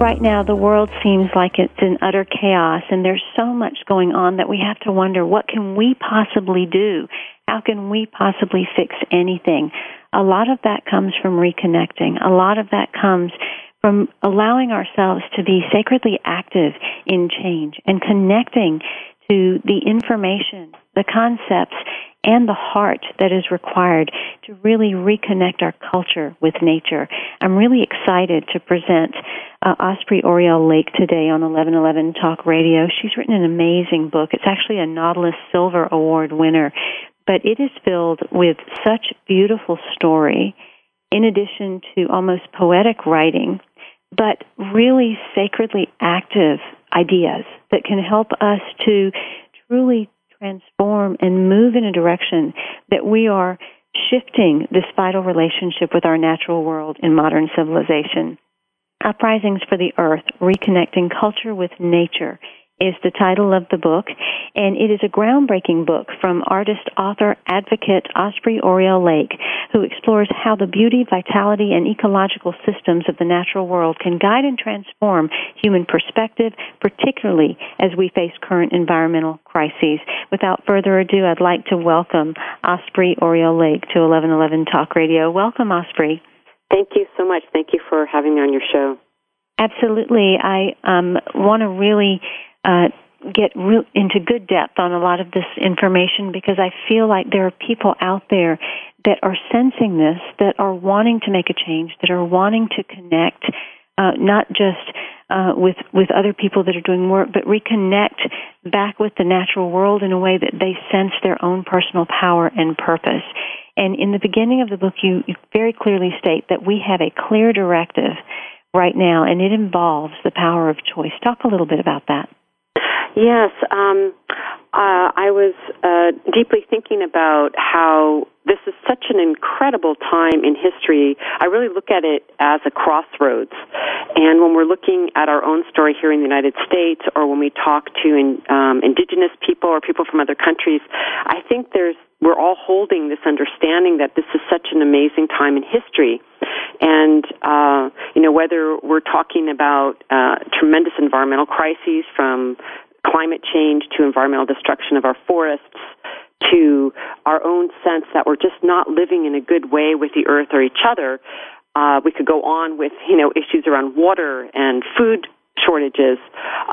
Right now, the world seems like it's in utter chaos, and there's so much going on that we have to wonder, what can we possibly do? How can we possibly fix anything? A lot of that comes from reconnecting. A lot of that comes from allowing ourselves to be sacredly active in change and connecting to the information, the concepts, and the heart that is required to really reconnect our culture with nature. I'm really excited to present Osprey Orielle Lake today on 1111 Talk Radio. She's written an amazing book. It's actually a Nautilus Silver Award winner, but it is filled with such beautiful story, in addition to almost poetic writing, but really sacredly active ideas that can help us to truly transform and move in a direction that we are shifting this vital relationship with our natural world in modern civilization. Uprisings for the Earth, Reconnecting Culture with Nature is the title of the book, and it is a groundbreaking book from artist, author, advocate Osprey Orielle Lake, who explores how the beauty, vitality, and ecological systems of the natural world can guide and transform human perspective, particularly as we face current environmental crises. Without further ado, I'd like to welcome Osprey Orielle Lake to 1111 Talk Radio. Welcome, Osprey. Thank you so much. Thank you for having me on your show. Absolutely. I want to really get into good depth on a lot of this information, because I feel like there are people out there that are sensing this, that are wanting to make a change, that are wanting to connect, not just with other people that are doing work, but reconnect back with the natural world in a way that they sense their own personal power and purpose. And in the beginning of the book, you very clearly state that we have a clear directive right now, and it involves the power of choice. Talk a little bit about that. Yes, I was deeply thinking about how this is such an incredible time in history. I really look at it as a crossroads. And when we're looking at our own story here in the United States, or when we talk to indigenous people or people from other countries, I think we're all holding this understanding that this is such an amazing time in history. And, whether we're talking about tremendous environmental crises, from climate change to environmental destruction of our forests, to our own sense that we're just not living in a good way with the earth or each other, we could go on with, issues around water and food shortages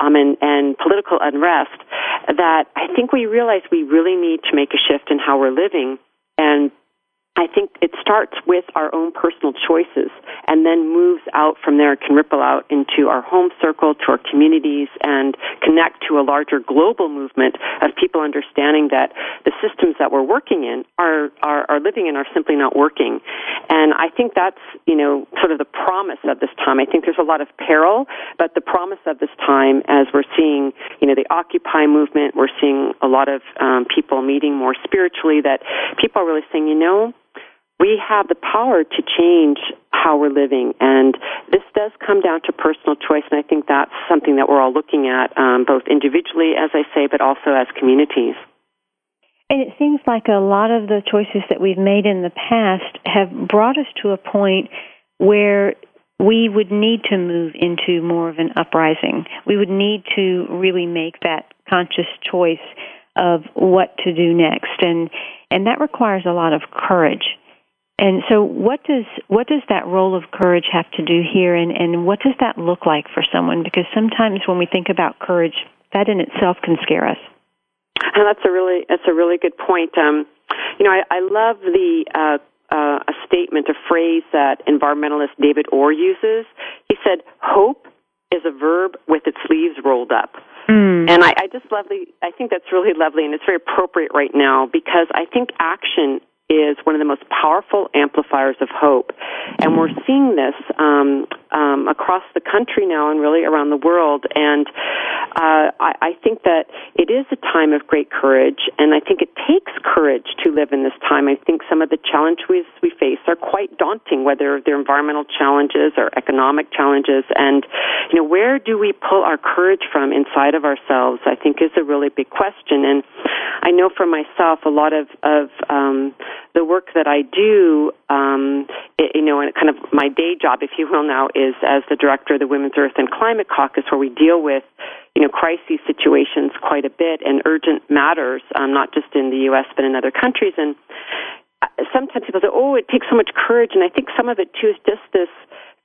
and political unrest, that I think we realize we really need to make a shift in how we're living. And I think it starts with our own personal choices and then moves out from there, can ripple out into our home circle, to our communities, and connect to a larger global movement of people understanding that the systems that we're working in are living in are simply not working. And I think that's, sort of the promise of this time. I think there's a lot of peril, but the promise of this time, as we're seeing, the Occupy movement, we're seeing a lot of people meeting more spiritually, that people are really saying, we have the power to change how we're living, and this does come down to personal choice, and I think that's something that we're all looking at, both individually, as I say, but also as communities. And it seems like a lot of the choices that we've made in the past have brought us to a point where we would need to move into more of an uprising. We would need to really make that conscious choice of what to do next, and that requires a lot of courage. And so what does that role of courage have to do here, and what does that look like for someone? Because sometimes when we think about courage, that in itself can scare us. And that's a really good point. I love the a statement, a phrase that environmentalist David Orr uses. He said, "Hope is a verb with its sleeves rolled up." Mm. And I think that's really lovely, and it's very appropriate right now, because I think action is one of the most powerful amplifiers of hope. And we're seeing this across the country now and really around the world. And I think that it is a time of great courage, and I think it takes courage to live in this time. I think some of the challenges we face are quite daunting, whether they're environmental challenges or economic challenges. And, where do we pull our courage from inside of ourselves, I think, is a really big question. And I know for myself, a lot of the work that I do, and kind of my day job, if you will, now is as the director of the Women's Earth and Climate Caucus, where we deal with, crisis situations quite a bit and urgent matters, not just in the U.S. but in other countries. And sometimes people say, "Oh, it takes so much courage," and I think some of it too is just this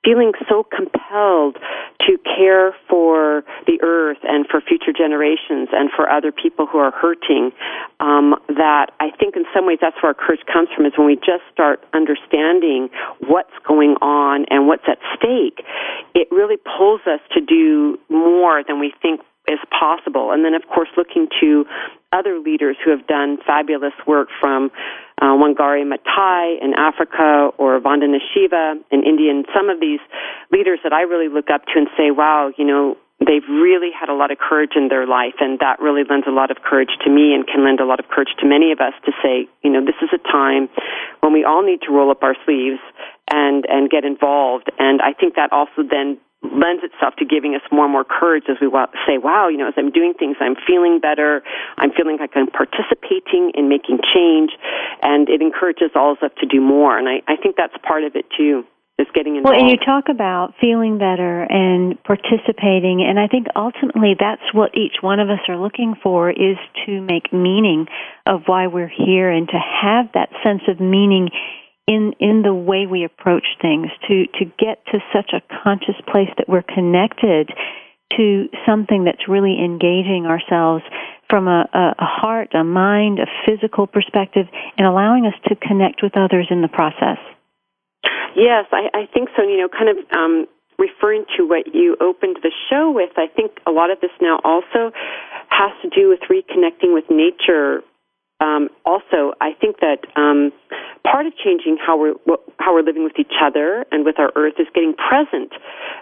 feeling so compelled to care for the earth and for future generations and for other people who are hurting, that I think in some ways that's where our courage comes from, is when we just start understanding what's going on and what's at stake. It really pulls us to do more than we think is possible. And then, of course, looking to other leaders who have done fabulous work, from Wangari Maathai in Africa or Vandana Shiva in India, and some of these leaders that I really look up to and say, wow, they've really had a lot of courage in their life, and that really lends a lot of courage to me and can lend a lot of courage to many of us to say, this is a time when we all need to roll up our sleeves and get involved. And I think that also then lends itself to giving us more and more courage as we say, wow, as I'm doing things, I'm feeling better, I'm feeling like I'm participating in making change, and it encourages all of us to do more. And I think that's part of it, too, is getting involved. Well, and you talk about feeling better and participating, and I think ultimately that's what each one of us are looking for, is to make meaning of why we're here and to have that sense of meaning in the way we approach things, to get to such a conscious place that we're connected to something that's really engaging ourselves from a heart, a mind, a physical perspective, and allowing us to connect with others in the process. Yes, I think so. Referring to what you opened the show with, I think a lot of this now also has to do with reconnecting with nature. Also, I think that part of changing how we're living with each other and with our earth is getting present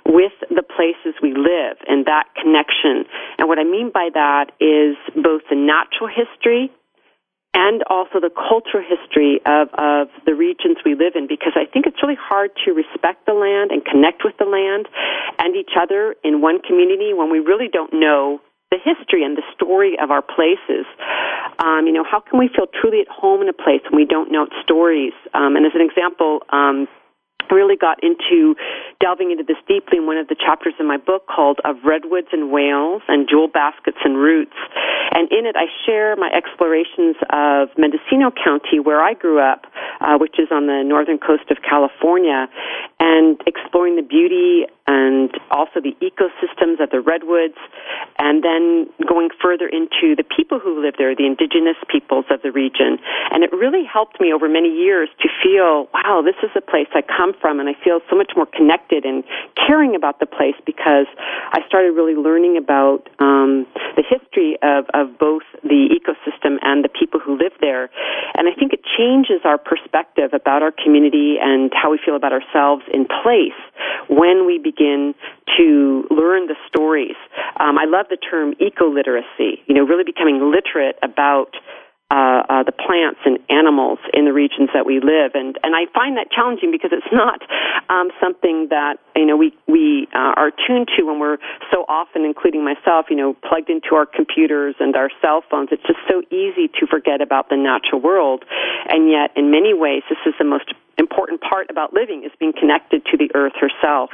with the places we live and that connection. And what I mean by that is both the natural history and also the cultural history of the regions we live in, because I think it's really hard to respect the land and connect with the land and each other in one community when we really don't know the history and the story of our places. How can we feel truly at home in a place when we don't know its stories? And as an example, I really got into delving into this deeply in one of the chapters in my book called Of Redwoods and Whales and Jewel Baskets and Roots. And in it, I share my explorations of Mendocino County, where I grew up, which is on the northern coast of California, and exploring the beauty and also the ecosystems of the redwoods, and then going further into the people who live there, the indigenous peoples of the region. And it really helped me over many years to feel, wow, this is a place I come from, and I feel so much more connected and caring about the place, because I started really learning about the history of both the ecosystem and the people who live there. And I think it changes our perspective about our community and how we feel about ourselves in place when we begin to learn the stories. I love the term eco-literacy, really becoming literate about the plants and animals in the regions that we live. And I find that challenging, because it's not something that, we are tuned to when we're so often, including myself, plugged into our computers and our cell phones. It's just so easy to forget about the natural world. And yet, in many ways, this is the most important part about living, is being connected to the earth herself.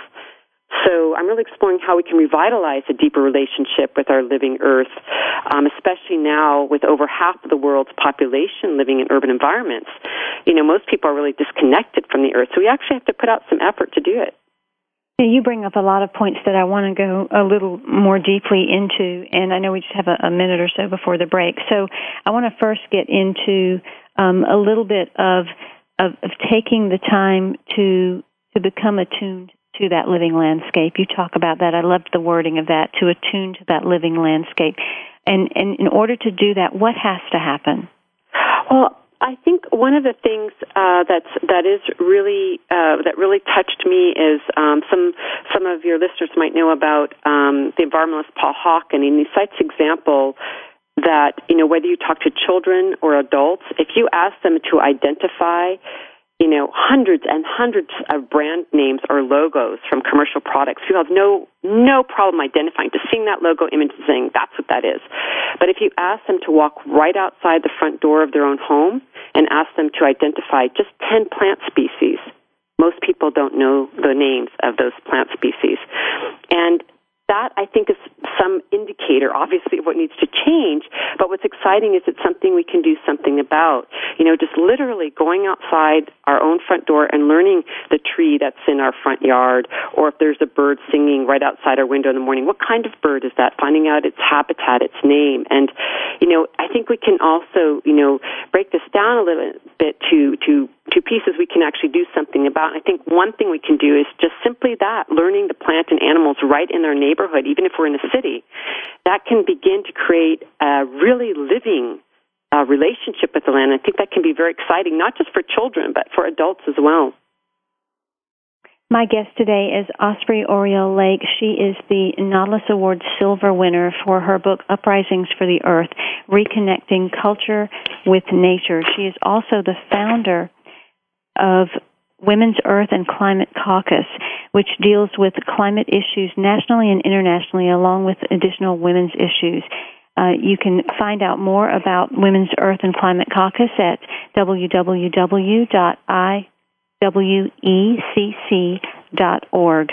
So I'm really exploring how we can revitalize a deeper relationship with our living Earth, especially now with over half of the world's population living in urban environments. You know, most people are really disconnected from the Earth, so we actually have to put out some effort to do it. You bring up a lot of points that I want to go a little more deeply into, and I know we just have a minute or so before the break. So I want to first get into a little bit of taking the time to become attuned to that living landscape. You talk about that. I loved the wording of that, to attune to that living landscape. And in order to do that, what has to happen? Well, I think one of the things that really touched me is some of your listeners might know about the environmentalist Paul Hawken, and he cites example that, you know, whether you talk to children or adults, if you ask them to identify, you know, hundreds and hundreds of brand names or logos from commercial products, you have no problem identifying, just seeing that logo image and saying, that's what that is. But if you ask them to walk right outside the front door of their own home and ask them to identify just 10 plant species, most people don't know the names of those plant species. And that, I think, is some indicator, obviously, of what needs to change. But what's exciting is it's something we can do something about. You know, just literally going outside our own front door and learning the tree that's in our front yard, or if there's a bird singing right outside our window in the morning, what kind of bird is that? Finding out its habitat, its name. And, you know, I think we can also, you know, break this down a little bit to pieces we can actually do something about. And I think one thing we can do is just simply that, learning the plant and animals right in our neighborhood, even if we're in a city, that can begin to create a really living relationship with the land. I think that can be very exciting, not just for children, but for adults as well. My guest today is Osprey Orielle Lake. She is the Nautilus Award Silver winner for her book, Uprisings for the Earth, Reconnecting Culture with Nature. She is also the founder of Women's Earth and Climate Caucus, which deals with climate issues nationally and internationally, along with additional women's issues. You can find out more about Women's Earth and Climate Caucus at www.iwecc.org.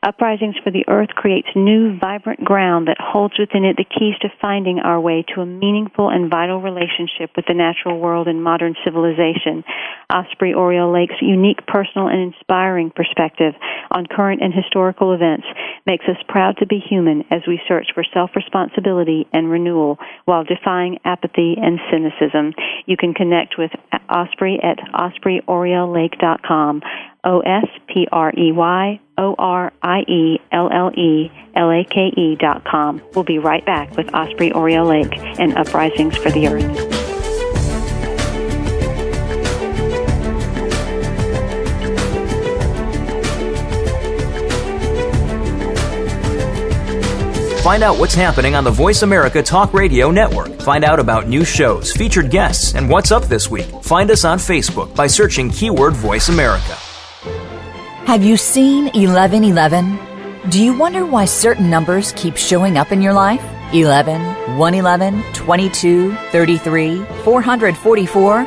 Uprisings for the Earth creates new, vibrant ground that holds within it the keys to finding our way to a meaningful and vital relationship with the natural world and modern civilization. Osprey Orielle Lake's unique personal and inspiring perspective on current and historical events makes us proud to be human as we search for self-responsibility and renewal while defying apathy and cynicism. You can connect with Osprey at ospreyorellelake.com. ospreyorellelake.com. We'll be right back with Osprey Orielle Lake and Uprisings for the Earth. Find out what's happening on the Voice America Talk Radio Network. Find out about new shows, featured guests, and what's up this week. Find us on Facebook by searching keyword Voice America. Have you seen 1111? Do you wonder why certain numbers keep showing up in your life? 11, 111, 22, 33, 444.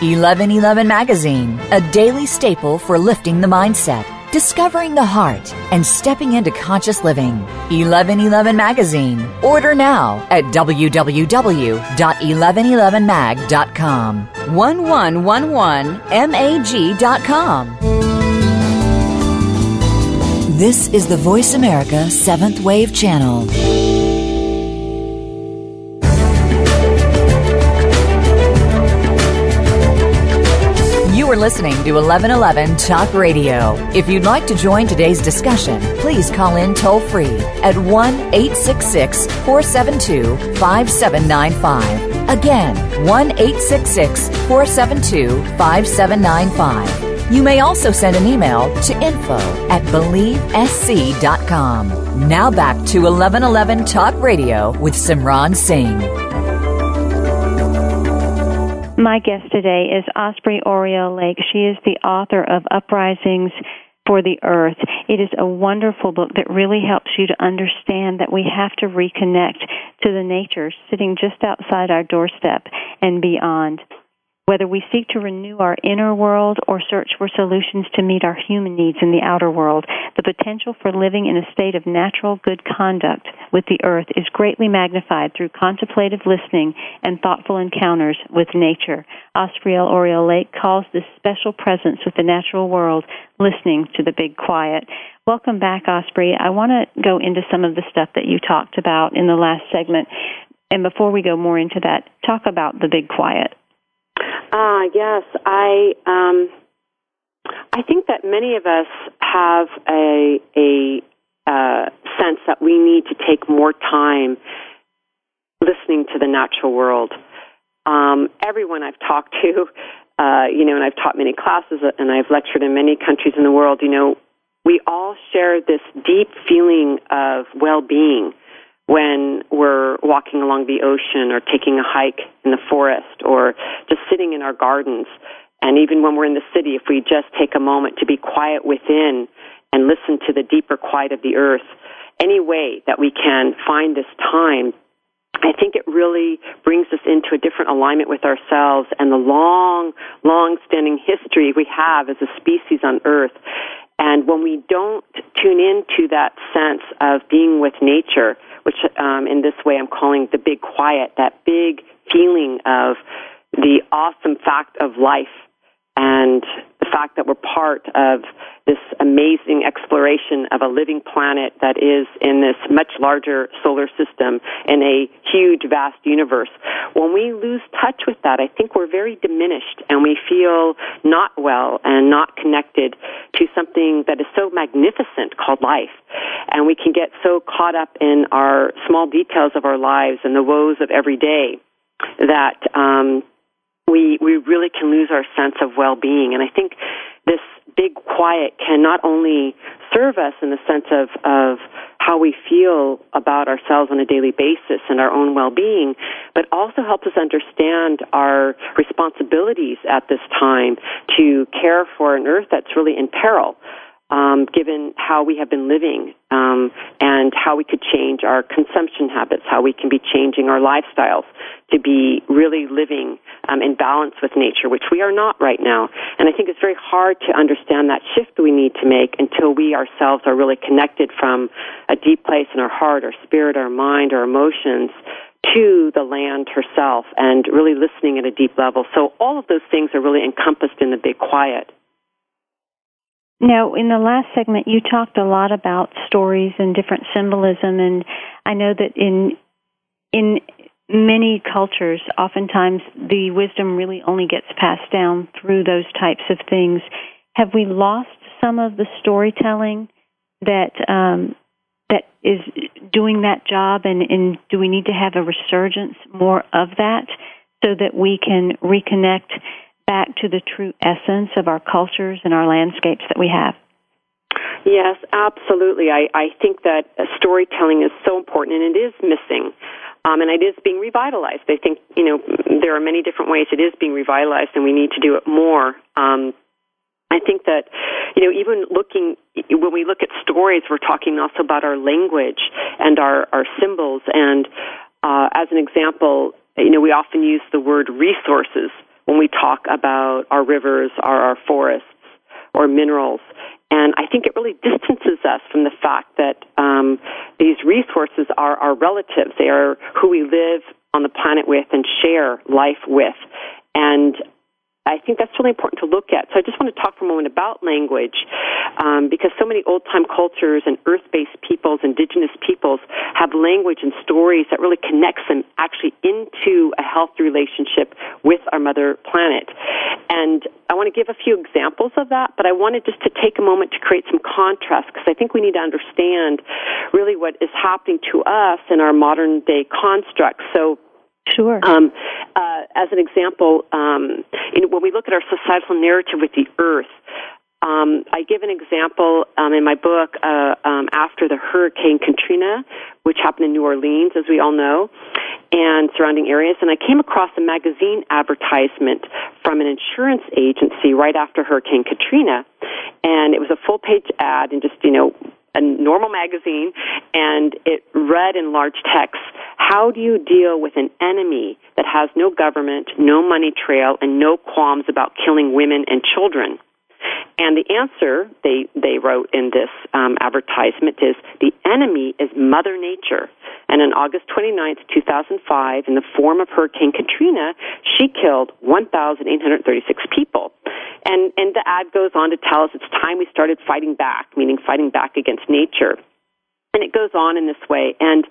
1111 Magazine, a daily staple for lifting the mindset, discovering the heart, and stepping into conscious living. 1111 Magazine. Order now at www.1111mag.com. 1111mag.com. This is the Voice America 7th Wave Channel. You are listening to 1111 Talk Radio. If you'd like to join today's discussion, please call in toll-free at 1-866-472-5795. Again, 1-866-472-5795. You may also send an email to info@believesc.com. Now back to 1111 Talk Radio with Simran Singh. My guest today is Osprey Orielle Lake. She is the author of Uprisings for the Earth. It is a wonderful book that really helps you to understand that we have to reconnect to the nature sitting just outside our doorstep and beyond. Whether we seek to renew our inner world or search for solutions to meet our human needs in the outer world, the potential for living in a state of natural good conduct with the earth is greatly magnified through contemplative listening and thoughtful encounters with nature. Osprey Orielle Lake calls this special presence with the natural world listening to the big quiet. Welcome back, Osprey. I want to go into some of the stuff that you talked about in the last segment. And before we go more into that, talk about the big quiet. Yes, I think that many of us have a sense that we need to take more time listening to the natural world. Everyone I've talked to, and I've taught many classes and I've lectured in many countries in the world, we all share this deep feeling of well-being when we're walking along the ocean or taking a hike in the forest or just sitting in our gardens. And even when we're in the city, if we just take a moment to be quiet within and listen to the deeper quiet of the earth, any way that we can find this time, I think it really brings us into a different alignment with ourselves and the long, long-standing history we have as a species on earth. And when we don't tune into that sense of being with nature, which in this way I'm calling the big quiet, that big feeling of the awesome fact of life and the fact that we're part of this amazing exploration of a living planet that is in this much larger solar system in a huge, vast universe. When we lose touch with that, I think we're very diminished and we feel not well and not connected to something that is so magnificent called life. And we can get so caught up in our small details of our lives and the woes of every day that we really can lose our sense of well-being. And I think this big quiet can not only serve us in the sense of how we feel about ourselves on a daily basis and our own well-being, but also helps us understand our responsibilities at this time to care for an earth that's really in peril, given how we have been living and how we could change our consumption habits, how we can be changing our lifestyles to be really living in balance with nature, which we are not right now. And I think it's very hard to understand that shift we need to make until we ourselves are really connected from a deep place in our heart, our spirit, our mind, our emotions, to the land herself and really listening at a deep level. So all of those things are really encompassed in the big quiet. Now, in the last segment, you talked a lot about stories and different symbolism, and I know that in many cultures, oftentimes the wisdom really only gets passed down through those types of things. Have we lost some of the storytelling that is doing that job, and do we need to have a resurgence more of that so that we can reconnect back to the true essence of our cultures and our landscapes that we have? Yes, absolutely. I think that storytelling is so important, and it is missing, and it is being revitalized. I think, there are many different ways it is being revitalized, and we need to do it more. I think that, even when we look at stories, we're talking also about our language and our symbols. And as an example, we often use the word resources when we talk about our rivers or our forests or minerals. And I think it really distances us from the fact that these resources are our relatives. They are who we live on the planet with and share life with. And I think that's really important to look at. So I just want to talk for a moment about language, because so many old-time cultures and earth-based peoples, indigenous peoples, have language and stories that really connects them actually into a healthy relationship with our mother planet. And I want to give a few examples of that, but I wanted just to take a moment to create some contrast, because I think we need to understand really what is happening to us in our modern-day constructs. So sure. As an example, when we look at our societal narrative with the earth, I give an example in my book after the Hurricane Katrina, which happened in New Orleans, as we all know, and surrounding areas. And I came across a magazine advertisement from an insurance agency right after Hurricane Katrina. And it was a full-page ad and just, you know, a normal magazine, and it read in large text, how do you deal with an enemy that has no government, no money trail, and no qualms about killing women and children? And the answer, they wrote in this advertisement, is the enemy is Mother Nature. And on August 29th, 2005, in the form of Hurricane Katrina, she killed 1,836 people. And the ad goes on to tell us it's time we started fighting back, meaning fighting back against nature. And it goes on in this way. And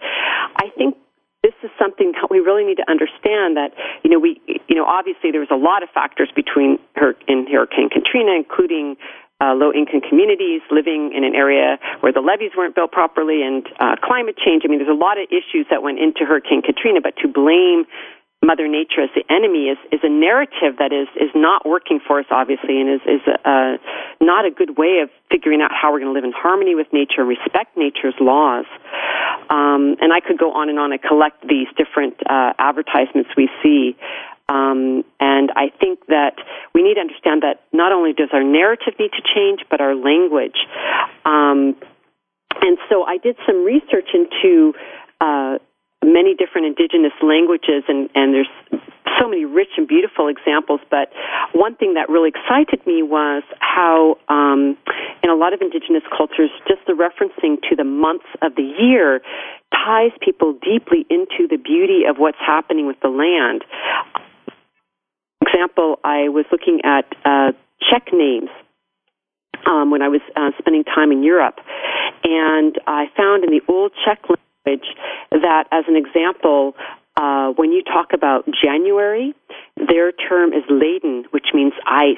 I think this is something that we really need to understand that, you know, obviously there was a lot of factors between Hurricane Katrina, including low-income communities living in an area where the levees weren't built properly and climate change. I mean, there's a lot of issues that went into Hurricane Katrina, but to blame Mother Nature as the enemy is a narrative that is not working for us, obviously, and is not a good way of figuring out how we're going to live in harmony with nature and respect nature's laws. And I could go on and on. I collect these different advertisements we see. And I think that we need to understand that not only does our narrative need to change, but our language. And so I did some research into many different indigenous languages, and there's so many rich and beautiful examples, but one thing that really excited me was how in a lot of indigenous cultures, just the referencing to the months of the year ties people deeply into the beauty of what's happening with the land. For example, I was looking at Czech names when I was spending time in Europe, and I found in the Old Czech language that, as an example, when you talk about January, their term is Leden, which means ice.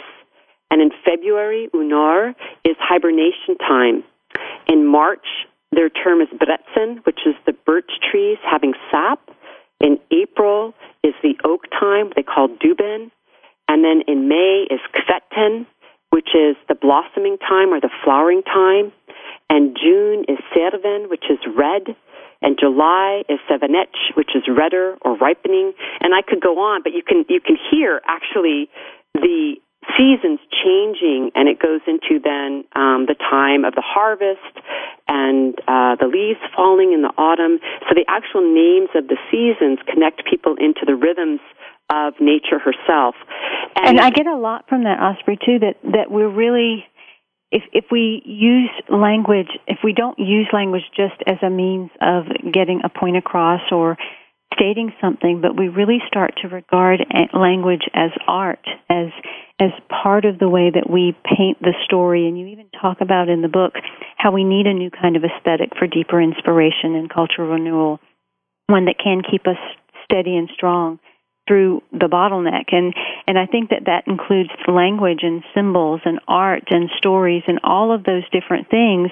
And in February, Unar, is hibernation time. In March, their term is Bretzen, which is the birch trees having sap. In April is the oak time, they call Duben. And then in May is Kvetten, which is the blossoming time or the flowering time. And June is Serven, which is red. And July is Sevenech, which is redder or ripening. And I could go on, but you can hear actually the seasons changing, and it goes into then the time of the harvest and the leaves falling in the autumn. So the actual names of the seasons connect people into the rhythms of nature herself. And I get a lot from that, Osprey, too, that we're really... If we use language, if we don't use language just as a means of getting a point across or stating something, but we really start to regard language as art, as part of the way that we paint the story. And you even talk about in the book how we need a new kind of aesthetic for deeper inspiration and cultural renewal, one that can keep us steady and strong through the bottleneck. And I think that includes language and symbols and art and stories and all of those different things,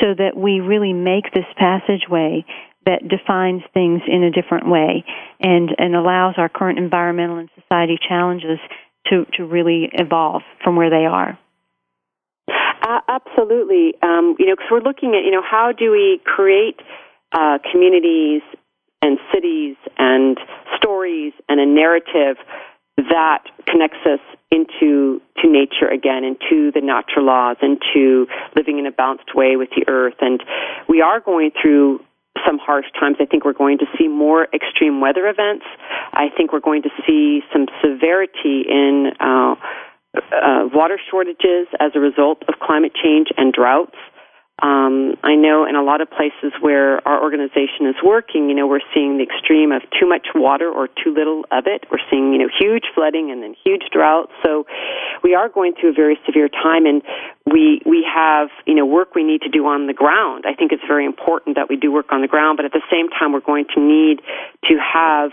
so that we really make this passageway that defines things in a different way and allows our current environmental and society challenges to really evolve from where they are. Absolutely. Because we're looking at, how do we create communities and cities and stories and a narrative that connects us to nature again, and to the natural laws, and to living in a balanced way with the earth. And we are going through some harsh times. I think we're going to see more extreme weather events. I think we're going to see some severity in water shortages as a result of climate change and droughts. I know in a lot of places where our organization is working, we're seeing the extreme of too much water or too little of it. We're seeing, huge flooding and then huge droughts. So we are going through a very severe time, and we have, work we need to do on the ground. I think it's very important that we do work on the ground, but at the same time, we're going to need to have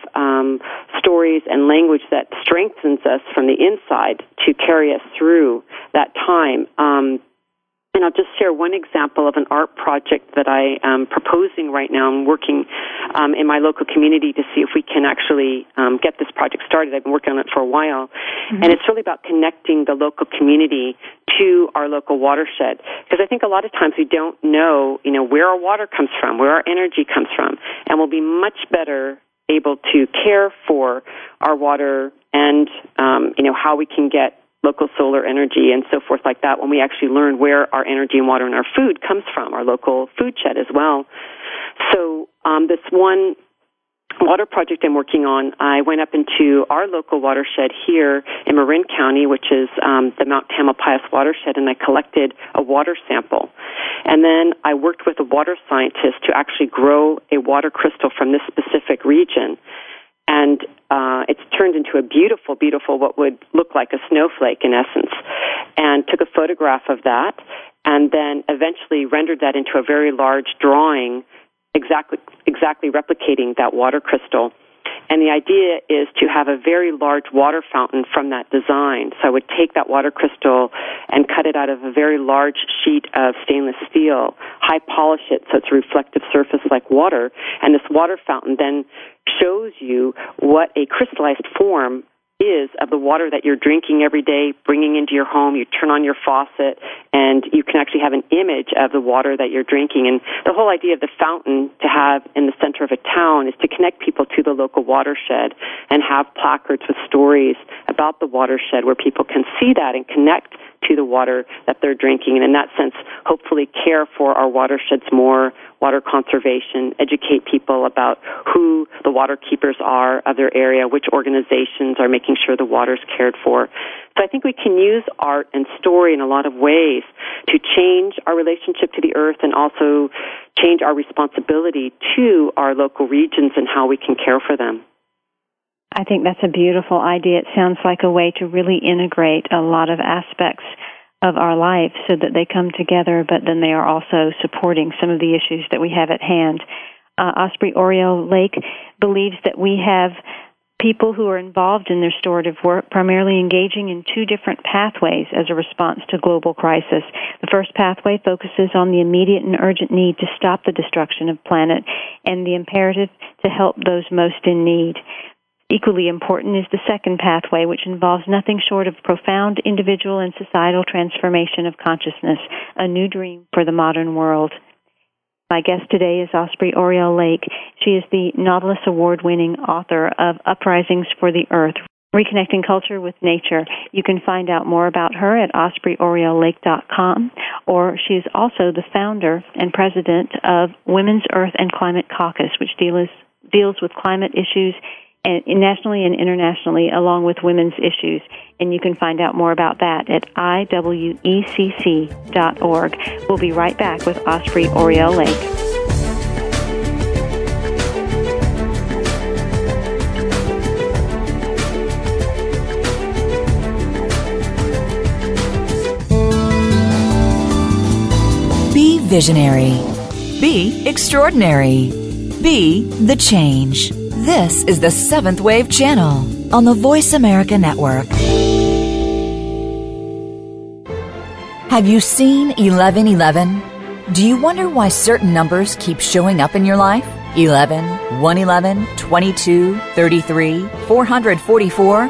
stories and language that strengthens us from the inside to carry us through that time. And I'll just share one example of an art project that I am proposing right now. I'm working in my local community to see if we can actually get this project started. I've been working on it for a while. Mm-hmm. And it's really about connecting the local community to our local watershed. Because I think a lot of times we don't know, you know, where our water comes from, where our energy comes from. And we'll be much better able to care for our water and, you know, how we can get local solar energy and so forth like that when we actually learn where our energy and water and our food comes from, our local food shed as well. So this one water project I'm working on, I went up into our local watershed here in Marin County, which is the Mount Tamalpais watershed, and I collected a water sample. And then I worked with a water scientist to actually grow a water crystal from this specific region. And it's turned into a beautiful, beautiful, what would look like a snowflake in essence, and took a photograph of that and then eventually rendered that into a very large drawing, exactly replicating that water crystal. And the idea is to have a very large water fountain from that design. So I would take that water crystal and cut it out of a very large sheet of stainless steel, high polish it so it's a reflective surface like water, and this water fountain then shows you what a crystallized form is of the water that you're drinking every day, bringing into your home. You turn on your faucet, and you can actually have an image of the water that you're drinking. And the whole idea of the fountain to have in the center of a town is to connect people to the local watershed and have placards with stories about the watershed where people can see that and connect to the water that they're drinking. And in that sense, hopefully care for our watersheds more, water conservation, educate people about who the water keepers are of their area, which organizations are making sure the water's cared for. So I think we can use art and story in a lot of ways to change our relationship to the earth and also change our responsibility to our local regions and how we can care for them. I think that's a beautiful idea. It sounds like a way to really integrate a lot of aspects of our life so that they come together, but then they are also supporting some of the issues that we have at hand. Osprey Orielle Lake believes that we have people who are involved in their restorative work primarily engaging in two different pathways as a response to global crisis. The first pathway focuses on the immediate and urgent need to stop the destruction of planet and the imperative to help those most in need. Equally important is the second pathway, which involves nothing short of profound individual and societal transformation of consciousness, a new dream for the modern world. My guest today is Osprey Orielle Lake. She is the Nautilus Award-winning author of Uprisings for the Earth, Reconnecting Culture with Nature. You can find out more about her at ospreyorellelake.com, or she is also the founder and president of Women's Earth and Climate Caucus, which deals with climate issues and nationally and internationally, along with women's issues. And you can find out more about that at iwecc.org. We'll be right back with Osprey Orielle Lake. Be visionary. Be extraordinary. Be the change. This is the Seventh Wave Channel on the Voice America Network. Have you seen 1111? Do you wonder why certain numbers keep showing up in your life? 11, 111, 22, 33, 444.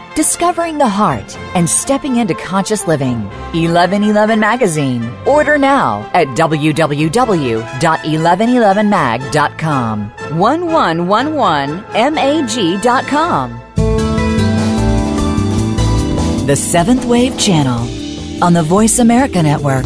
discovering the heart, and stepping into conscious living. 1111 Magazine. Order now at www.1111mag.com. 1111mag.com. The Seventh Wave Channel on the Voice America Network.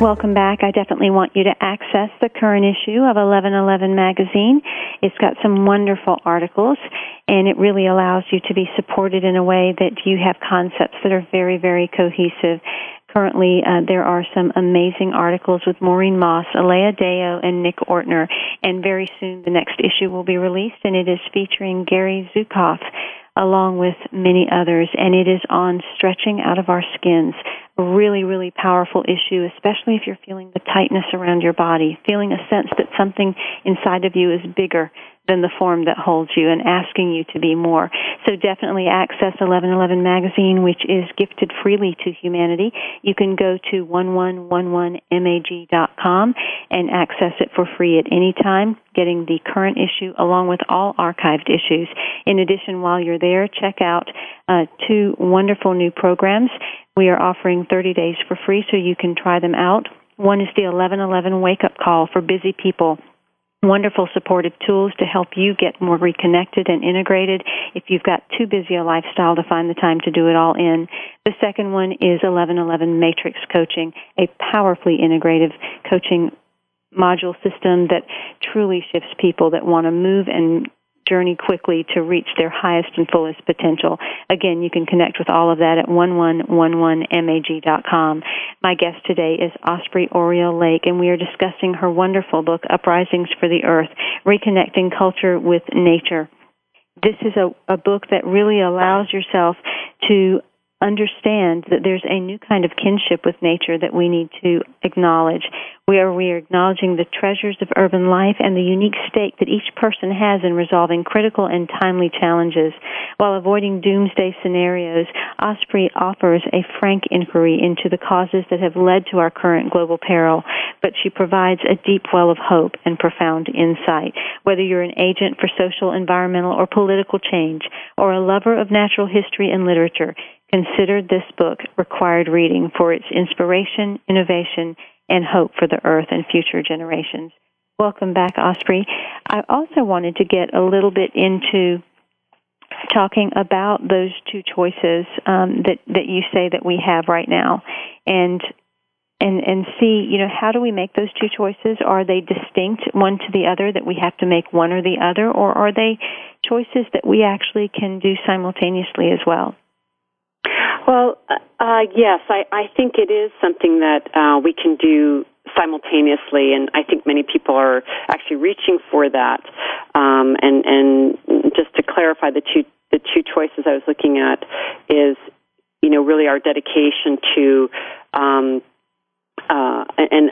Welcome back. I definitely want you to access the current issue of 1111 magazine. It's got some wonderful articles, and it really allows you to be supported in a way that you have concepts that are very, very cohesive. Currently, there are some amazing articles with Maureen Moss, Alea Deo, and Nick Ortner, and very soon the next issue will be released, and it is featuring Gary Zukoff along with many others, and it is on stretching out of our skins. A really, really powerful issue, especially if you're feeling the tightness around your body, feeling a sense that something inside of you is bigger than the form that holds you and asking you to be more. So definitely access 1111 magazine, which is gifted freely to humanity. You can go to 1111mag.com and access it for free at any time, getting the current issue along with all archived issues. In addition, while you're there, check out two wonderful new programs. We are offering 30 days for free so you can try them out. One is the 1111 wake-up call for busy people. Wonderful supportive tools to help you get more reconnected and integrated if you've got too busy a lifestyle to find the time to do it all in. The second one is 1111 Matrix Coaching, a powerfully integrative coaching module system that truly shifts people that want to move and journey quickly to reach their highest and fullest potential. Again, you can connect with all of that at 1111mag.com. My guest today is Osprey Orielle Lake, and we are discussing her wonderful book, Uprisings for the Earth, Reconnecting Culture with Nature. This is a book that really allows yourself to understand that there's a new kind of kinship with nature that we need to acknowledge, where we are acknowledging the treasures of urban life and the unique stake that each person has in resolving critical and timely challenges. While avoiding doomsday scenarios, Osprey offers a frank inquiry into the causes that have led to our current global peril, but she provides a deep well of hope and profound insight. Whether you're an agent for social, environmental, or political change, or a lover of natural history and literature, consider this book required reading for its inspiration, innovation, and hope for the earth and future generations. Welcome back, Osprey. I also wanted to get a little bit into talking about those two choices that you say that we have right now, and see, you know, how do we make those two choices? Are they distinct one to the other, that we have to make one or the other, or are they choices that we actually can do simultaneously as well? Well, yes, I think it is something that we can do simultaneously, and I think many people are actually reaching for that. And just to clarify, the two choices I was looking at is, you know, really our dedication to,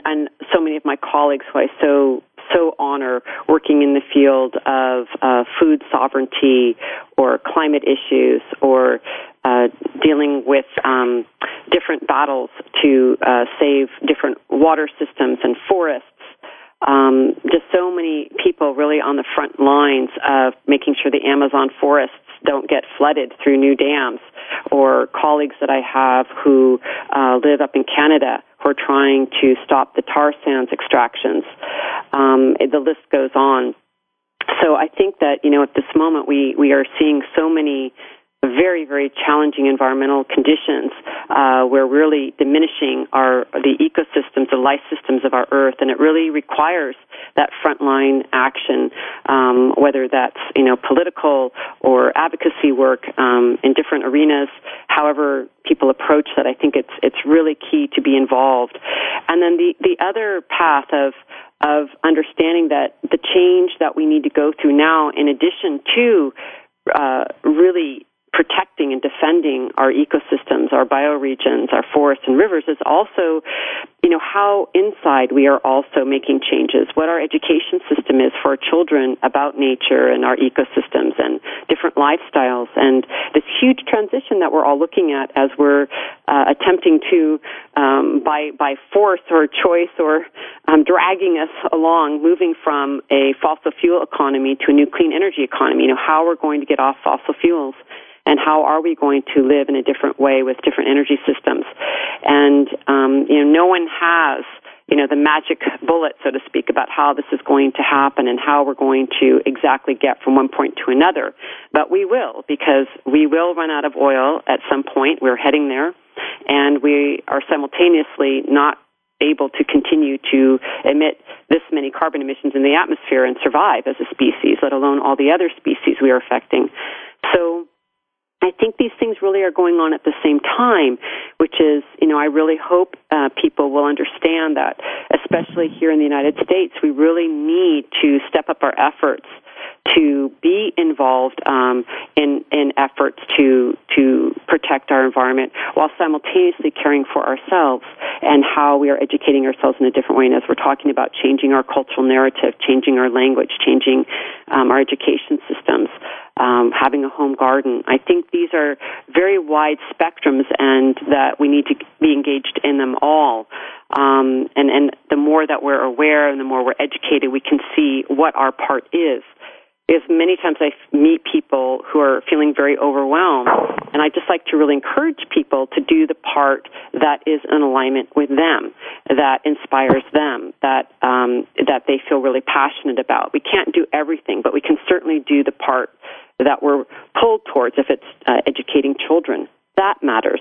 and so many of my colleagues who I so honor working in the field of food sovereignty or climate issues or dealing with different battles to save different water systems and forests. Just so many people really on the front lines of making sure the Amazon forests don't get flooded through new dams, or colleagues that I have who live up in Canada who are trying to stop the tar sands extractions. The list goes on. So I think that, you know, at this moment we are seeing so many very, very challenging environmental conditions. We're really diminishing the ecosystems, the life systems of our Earth, and it really requires that frontline action, whether that's, you know, political or advocacy work in different arenas. However people approach that, I think it's really key to be involved. And then the other path of understanding that the change that we need to go through now, in addition to really protecting and defending our ecosystems, our bioregions, our forests and rivers, is also, you know, how inside we are also making changes, what our education system is for our children about nature and our ecosystems and different lifestyles, and this huge transition that we're all looking at as we're attempting to, by force or choice or dragging us along, moving from a fossil fuel economy to a new clean energy economy. You know, how we're going to get off fossil fuels, and how are we going to live in a different way with different energy systems? And you know, no one has the magic bullet, so to speak, about how this is going to happen and how we're going to exactly get from one point to another. But we will, because we will run out of oil at some point. We're heading there, and we are simultaneously not able to continue to emit this many carbon emissions in the atmosphere and survive as a species, let alone all the other species we are affecting. So I think these things really are going on at the same time, which is, I really hope people will understand that, especially here in the United States, we really need to step up our efforts to be involved in efforts to protect our environment while simultaneously caring for ourselves and how we are educating ourselves in a different way. And as we're talking about, changing our cultural narrative, changing our language, changing our education systems, having a home garden. I think these are very wide spectrums, and that we need to be engaged in them all. And the more that we're aware and the more we're educated, we can see what our part is. Is many times I meet people who are feeling very overwhelmed, and I just like to really encourage people to do the part that is in alignment with them, that inspires them, that that they feel really passionate about. We can't do everything, but we can certainly do the part that we're pulled towards. If it's educating children, that matters.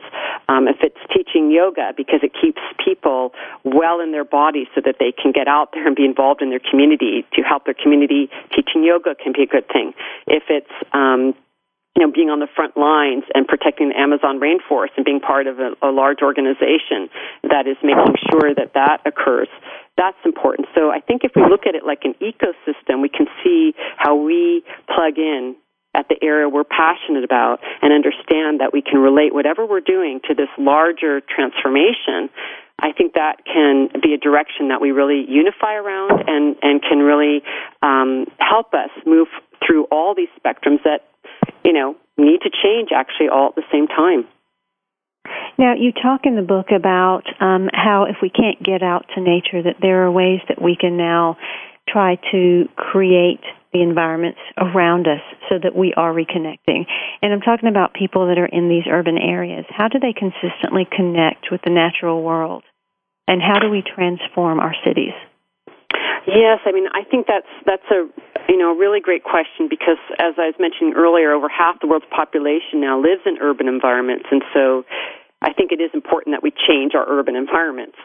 If it's teaching yoga, because it keeps people well in their body so that they can get out there and be involved in their community, to help their community, teaching yoga can be a good thing. If it's being on the front lines and protecting the Amazon rainforest and being part of a large organization that is making sure that that occurs, that's important. So I think if we look at it like an ecosystem, we can see how we plug in at the area we're passionate about and understand that we can relate whatever we're doing to this larger transformation. I think that can be a direction that we really unify around, and can really help us move through all these spectrums that, need to change actually all at the same time. Now, you talk in the book about how if we can't get out to nature, that there are ways that we can now try to create the environments around us so that we are reconnecting. And I'm talking about people that are in these urban areas. How do they consistently connect with the natural world? And how do we transform our cities? Yes, I think that's a really great question, because as I was mentioning earlier, over half the world's population now lives in urban environments, and so I think it is important that we change our urban environments.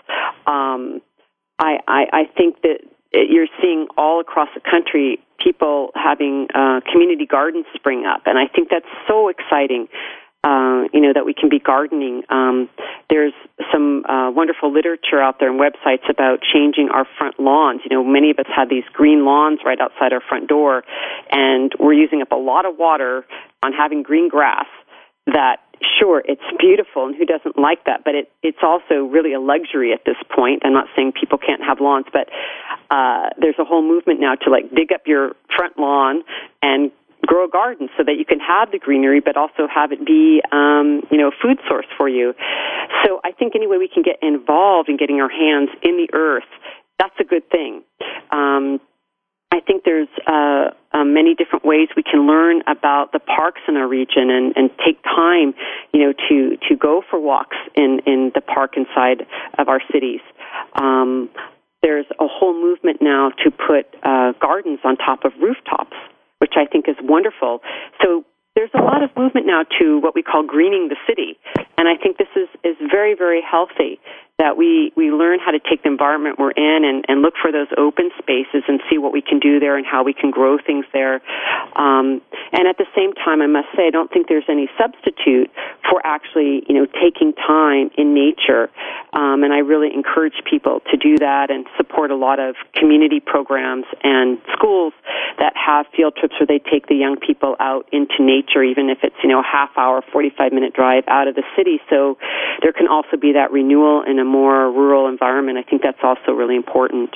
I think that you're seeing all across the country people having community gardens spring up, and I think that's so exciting, that we can be gardening. There's some wonderful literature out there and websites about changing our front lawns. Many of us have these green lawns right outside our front door, and we're using up a lot of water on having green grass that, sure, it's beautiful, and who doesn't like that? But it's also really a luxury at this point. I'm not saying people can't have lawns, but there's a whole movement now to dig up your front lawn and grow a garden so that you can have the greenery, but also have it be, a food source for you. So I think any way we can get involved in getting our hands in the earth, that's a good thing. I think there's many different ways we can learn about the parks in our region, and take time, to go for walks in the park inside of our cities. There's a whole movement now to put gardens on top of rooftops, which I think is wonderful. So there's a lot of movement now to what we call greening the city, and I think this is very, very healthy, that we learn how to take the environment we're in and look for those open spaces and see what we can do there and how we can grow things there. And at the same time, I must say, I don't think there's any substitute for actually, taking time in nature, and I really encourage people to do that and support a lot of community programs and schools that have field trips where they take the young people out into nature, even if it's, a half hour, 45-minute drive out of the city. So there can also be that renewal in a more rural environment. I think that's also really important.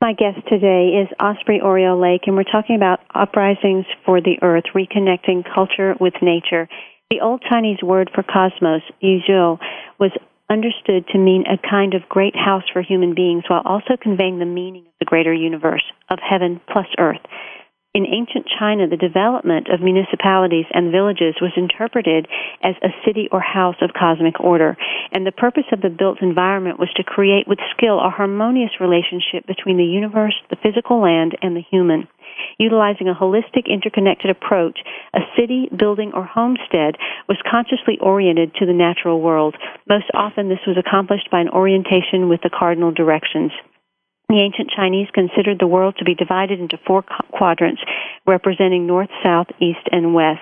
My guest today is Osprey Orielle Lake, and we're talking about Uprisings for the Earth, reconnecting culture with nature. The old Chinese word for cosmos, yuzhou, was understood to mean a kind of great house for human beings, while also conveying the meaning of the greater universe, of heaven plus earth. In ancient China, the development of municipalities and villages was interpreted as a city or house of cosmic order, and the purpose of the built environment was to create with skill a harmonious relationship between the universe, the physical land, and the human. Utilizing a holistic, interconnected approach, a city, building, or homestead was consciously oriented to the natural world. Most often, this was accomplished by an orientation with the cardinal directions. The ancient Chinese considered the world to be divided into four quadrants, representing north, south, east, and west.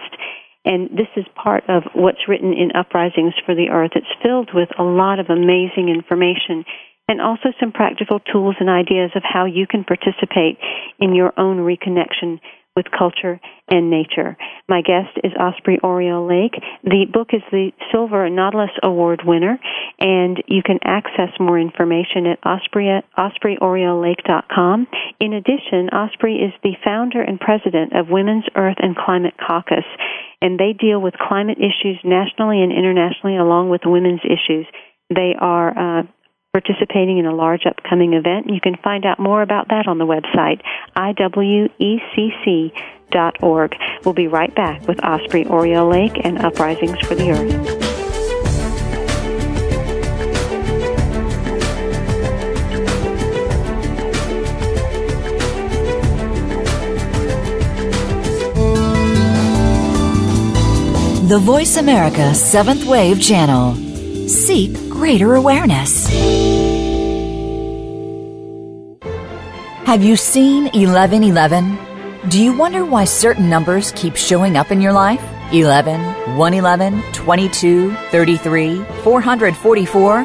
And this is part of what's written in Uprisings for the Earth. It's filled with a lot of amazing information, and also some practical tools and ideas of how you can participate in your own reconnection with culture and nature. My guest is Osprey Orielle Lake. The book is the Silver Nautilus Award winner, and you can access more information at ospreyorellelake.com. In addition, Osprey is the founder and president of Women's Earth and Climate Caucus, and they deal with climate issues nationally and internationally along with women's issues. They are participating in a large upcoming event. You can find out more about that on the website, iwecc.org. We'll be right back with Osprey Orielle Lake and Uprisings for the Earth. The Voice America Seventh Wave Channel. Seek greater awareness. Have you seen 1111? Do you wonder why certain numbers keep showing up in your life? 11, 111, 22, 33, 444.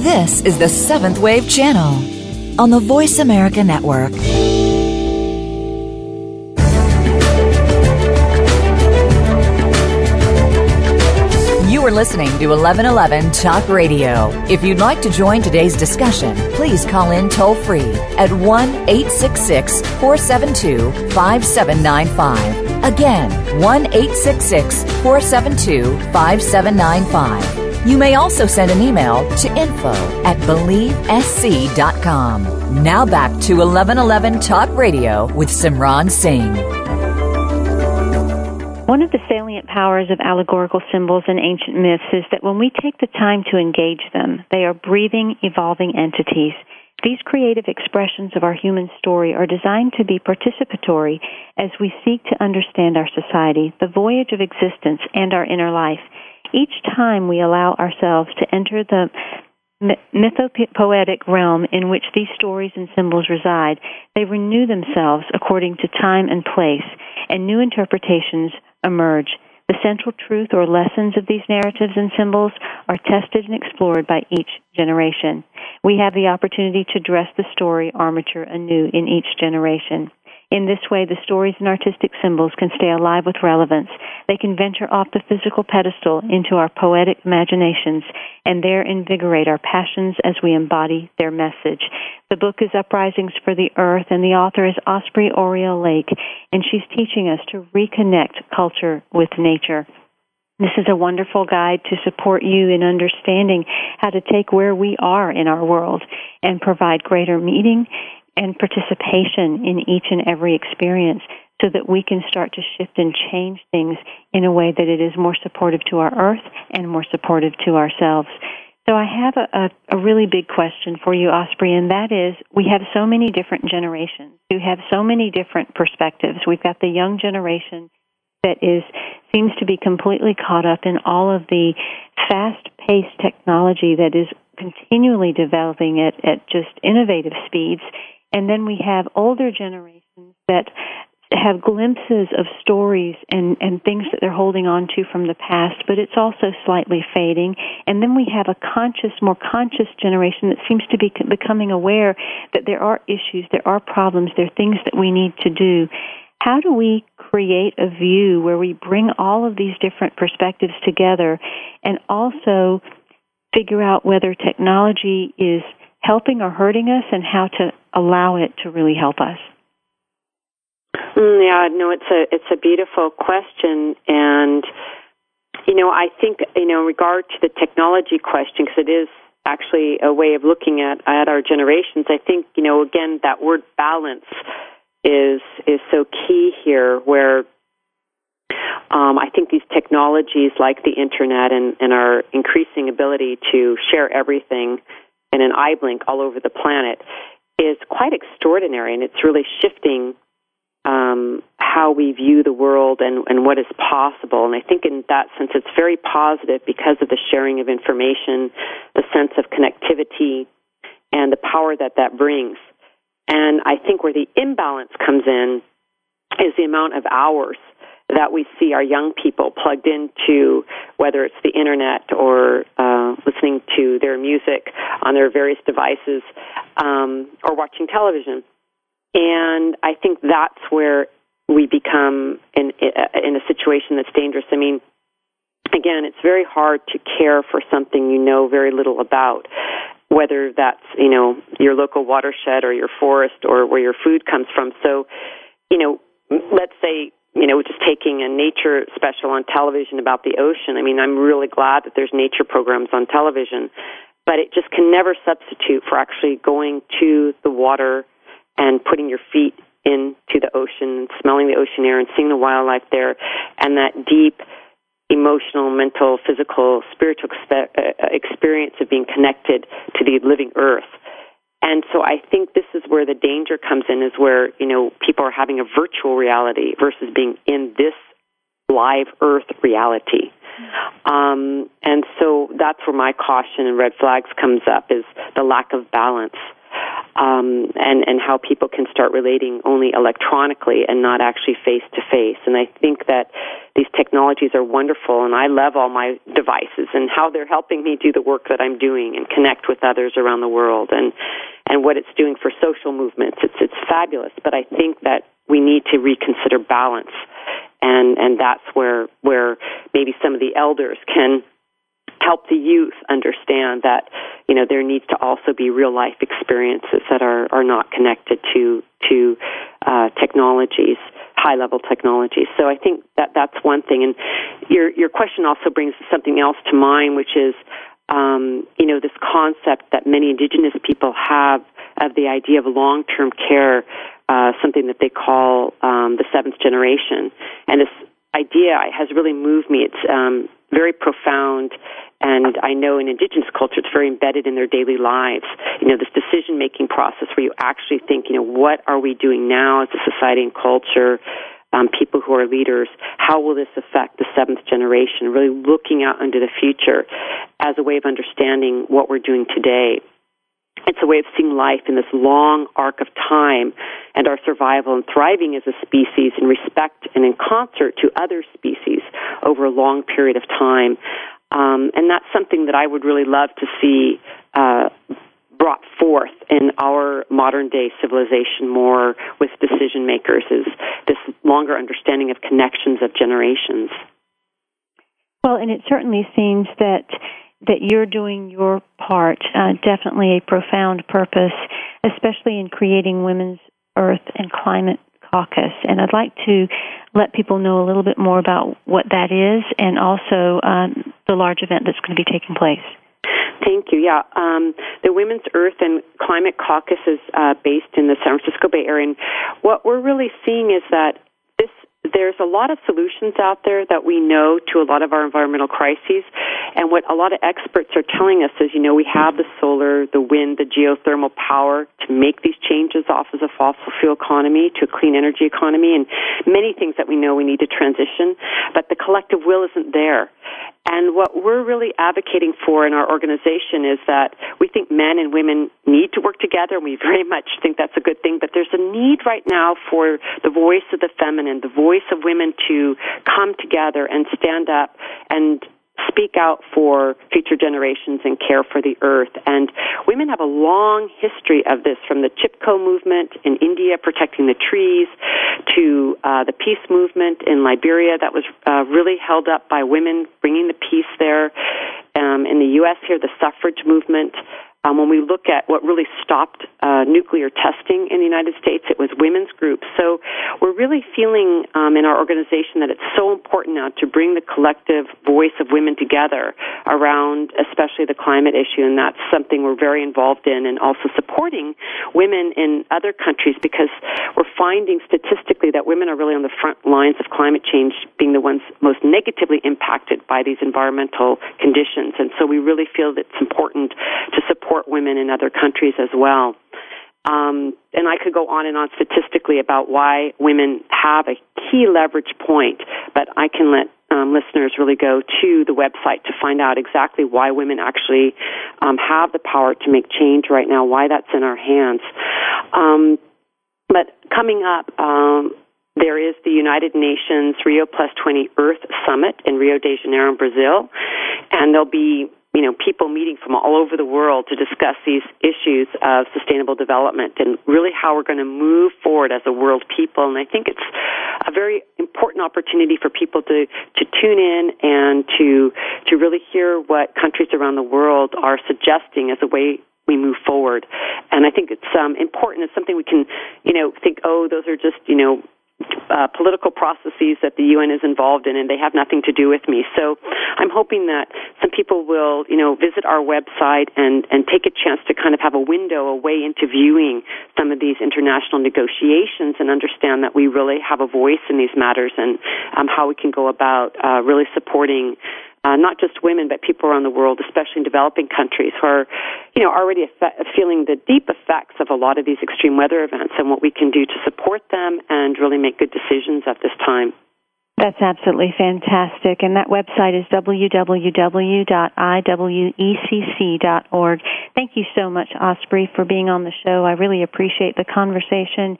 This is the Seventh Wave Channel on the Voice America Network. You are listening to 1111 Talk Radio. If you'd like to join today's discussion, please call in toll-free at 1-866-472-5795. Again, 1-866-472-5795. You may also send an email to info@believesc.com. Now back to 1111 Talk Radio with Simran Singh. One of the salient powers of allegorical symbols and ancient myths is that when we take the time to engage them, they are breathing, evolving entities. These creative expressions of our human story are designed to be participatory as we seek to understand our society, the voyage of existence, and our inner life. Each time we allow ourselves to enter the mythopoetic realm in which these stories and symbols reside, they renew themselves according to time and place, and new interpretations emerge. The central truth or lessons of these narratives and symbols are tested and explored by each generation. We have the opportunity to dress the story armature anew in each generation. In this way, the stories and artistic symbols can stay alive with relevance. They can venture off the physical pedestal into our poetic imaginations and there invigorate our passions as we embody their message. The book is Uprisings for the Earth, and the author is Osprey Orielle Lake, and she's teaching us to reconnect culture with nature. This is a wonderful guide to support you in understanding how to take where we are in our world and provide greater meaning and participation in each and every experience, so that we can start to shift and change things in a way that it is more supportive to our earth and more supportive to ourselves. So I have a really big question for you, Osprey, and that is, we have so many different generations who have so many different perspectives. We've got the young generation that seems to be completely caught up in all of the fast-paced technology that is continually developing it at just innovative speeds. And then we have older generations that have glimpses of stories and things that they're holding on to from the past, but it's also slightly fading. And then we have a more conscious generation that seems to be becoming aware that there are issues, there are problems, there are things that we need to do. How do we create a view where we bring all of these different perspectives together and also figure out whether technology is helping or hurting us and how to allow it to really help us? Yeah, no, it's a beautiful question, and I think in regard to the technology question, because it is actually a way of looking at our generations. I think again that word balance is so key here, where I think these technologies like the internet and our increasing ability to share everything in an eye blink all over the planet is quite extraordinary, and it's really shifting how we view the world and what is possible. And I think in that sense it's very positive because of the sharing of information, the sense of connectivity, and the power that brings. And I think where the imbalance comes in is the amount of hours that we see our young people plugged into, whether it's the internet or listening to their music on their various devices or watching television. And I think that's where we become in a situation that's dangerous. I mean, again, it's very hard to care for something you know very little about, whether that's, your local watershed or your forest or where your food comes from. So, let's say, just taking a nature special on television about the ocean. I mean, I'm really glad that there's nature programs on television, but it just can never substitute for actually going to the water and putting your feet into the ocean, and smelling the ocean air, and seeing the wildlife there, and that deep emotional, mental, physical, spiritual experience of being connected to the living earth. And so I think this is where the danger comes in, is where, people are having a virtual reality versus being in this live earth reality. Mm-hmm. And so that's where my caution and red flags comes up, is the lack of balance. And how people can start relating only electronically and not actually face-to-face. And I think that these technologies are wonderful, and I love all my devices and how they're helping me do the work that I'm doing and connect with others around the world, and what it's doing for social movements. It's fabulous, but I think that we need to reconsider balance, and that's where maybe some of the elders can help the youth understand that, there needs to also be real-life experiences that are not connected to technologies, high-level technologies. So I think that's one thing. And your question also brings something else to mind, which is, this concept that many Indigenous people have of the idea of long-term care, something that they call the seventh generation. And this idea has really moved me. It's very profound, and I know in Indigenous culture it's very embedded in their daily lives. This decision-making process where you actually think, what are we doing now as a society and culture, people who are leaders, how will this affect the seventh generation, really looking out into the future as a way of understanding what we're doing today. It's a way of seeing life in this long arc of time and our survival and thriving as a species in respect and in concert to other species over a long period of time. And that's something that I would really love to see brought forth in our modern-day civilization more with decision-makers, is this longer understanding of connections of generations. Well, and it certainly seems that you're doing your part, definitely a profound purpose, especially in creating Women's Earth and Climate Caucus. And I'd like to let people know a little bit more about what that is, and also the large event that's going to be taking place. Thank you. Yeah, the Women's Earth and Climate Caucus is based in the San Francisco Bay Area. And what we're really seeing is that there's a lot of solutions out there that we know to a lot of our environmental crises. And what a lot of experts are telling us is, you know, we have the solar, the wind, the geothermal power to make these changes off of the fossil fuel economy to a clean energy economy, and many things that we know we need to transition. But the collective will isn't there. And what we're really advocating for in our organization is that we think men and women need to work together, and we very much think that's a good thing, but there's a need right now for the voice of the feminine, the voice of women to come together and stand up and speak out for future generations and care for the earth. And women have a long history of this, from the Chipko movement in India, protecting the trees, to the peace movement in Liberia that was really held up by women bringing the peace there. In the U.S. here, the suffrage movement. When we look at what really stopped nuclear testing in the United States, it was women's groups. So we're really feeling in our organization that it's so important now to bring the collective voice of women together around especially the climate issue, and that's something we're very involved in, and also supporting women in other countries, because we're finding statistically that women are really on the front lines of climate change, being the ones most negatively impacted by these environmental conditions. And so we really feel that it's important to support women in other countries as well. And I could go on and on statistically about why women have a key leverage point, but I can let listeners really go to the website to find out exactly why women actually have the power to make change right now, why that's in our hands. But coming up, there is the United Nations Rio Plus 20 Earth Summit in Rio de Janeiro in Brazil, and there'll be people meeting from all over the world to discuss these issues of sustainable development and really how we're going to move forward as a world people. And I think it's a very important opportunity for people to tune in and to really hear what countries around the world are suggesting as a way we move forward. And I think it's important. It's something we can, think, those are just, political processes that the UN is involved in, and they have nothing to do with me. So I'm hoping that some people will, visit our website and take a chance to kind of have a window, a way into viewing some of these international negotiations, and understand that we really have a voice in these matters, and how we can go about really supporting not just women, but people around the world, especially in developing countries, who are, already feeling the deep effects of a lot of these extreme weather events, and what we can do to support them and really make good decisions at this time. That's absolutely fantastic. And that website is www.iwecc.org. Thank you so much, Osprey, for being on the show. I really appreciate the conversation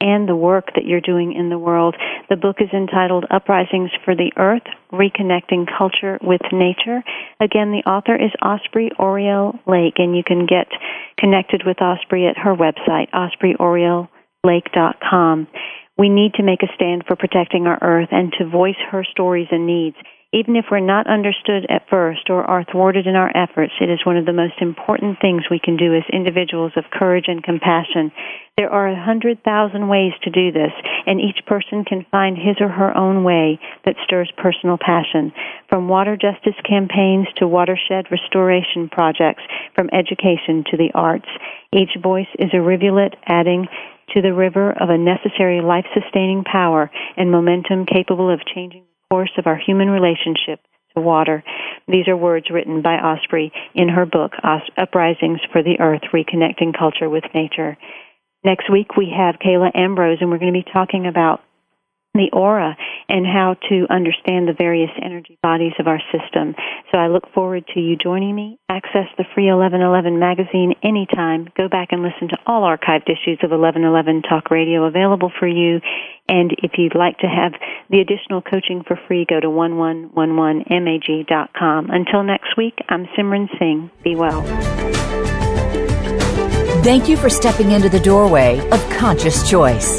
and the work that you're doing in the world. The book is entitled Uprisings for the Earth, Reconnecting Culture with Nature. Again, the author is Osprey Orielle Lake, and you can get connected with Osprey at her website, ospreyorellelake.com. We need to make a stand for protecting our Earth and to voice her stories and needs. Even if we're not understood at first or are thwarted in our efforts, it is one of the most important things we can do as individuals of courage and compassion. There are 100,000 ways to do this, and each person can find his or her own way that stirs personal passion. From water justice campaigns to watershed restoration projects, from education to the arts, each voice is a rivulet adding to the river of a necessary life-sustaining power and momentum capable of changing course of our human relationship to water. These are words written by Osprey in her book, Uprisings for the Earth, Reconnecting Culture with Nature. Next week, we have Kayla Ambrose, and we're going to be talking about the aura and how to understand the various energy bodies of our system. So I look forward to you joining me. Access the free 1111 magazine anytime. Go back and listen to all archived issues of 1111 Talk Radio available for you. And if you'd like to have the additional coaching for free, go to 1111mag.com. Until next week, I'm Simran Singh. Be well. Thank you for stepping into the doorway of conscious choice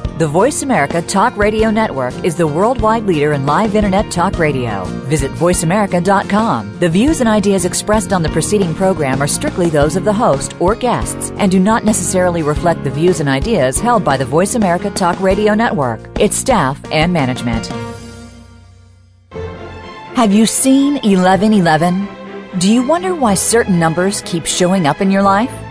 The Voice America Talk Radio Network is the worldwide leader in live Internet talk radio. Visit voiceamerica.com. The views and ideas expressed on the preceding program are strictly those of the host or guests and do not necessarily reflect the views and ideas held by the Voice America Talk Radio Network, its staff, and management. Have you seen 1111? Do you wonder why certain numbers keep showing up in your life?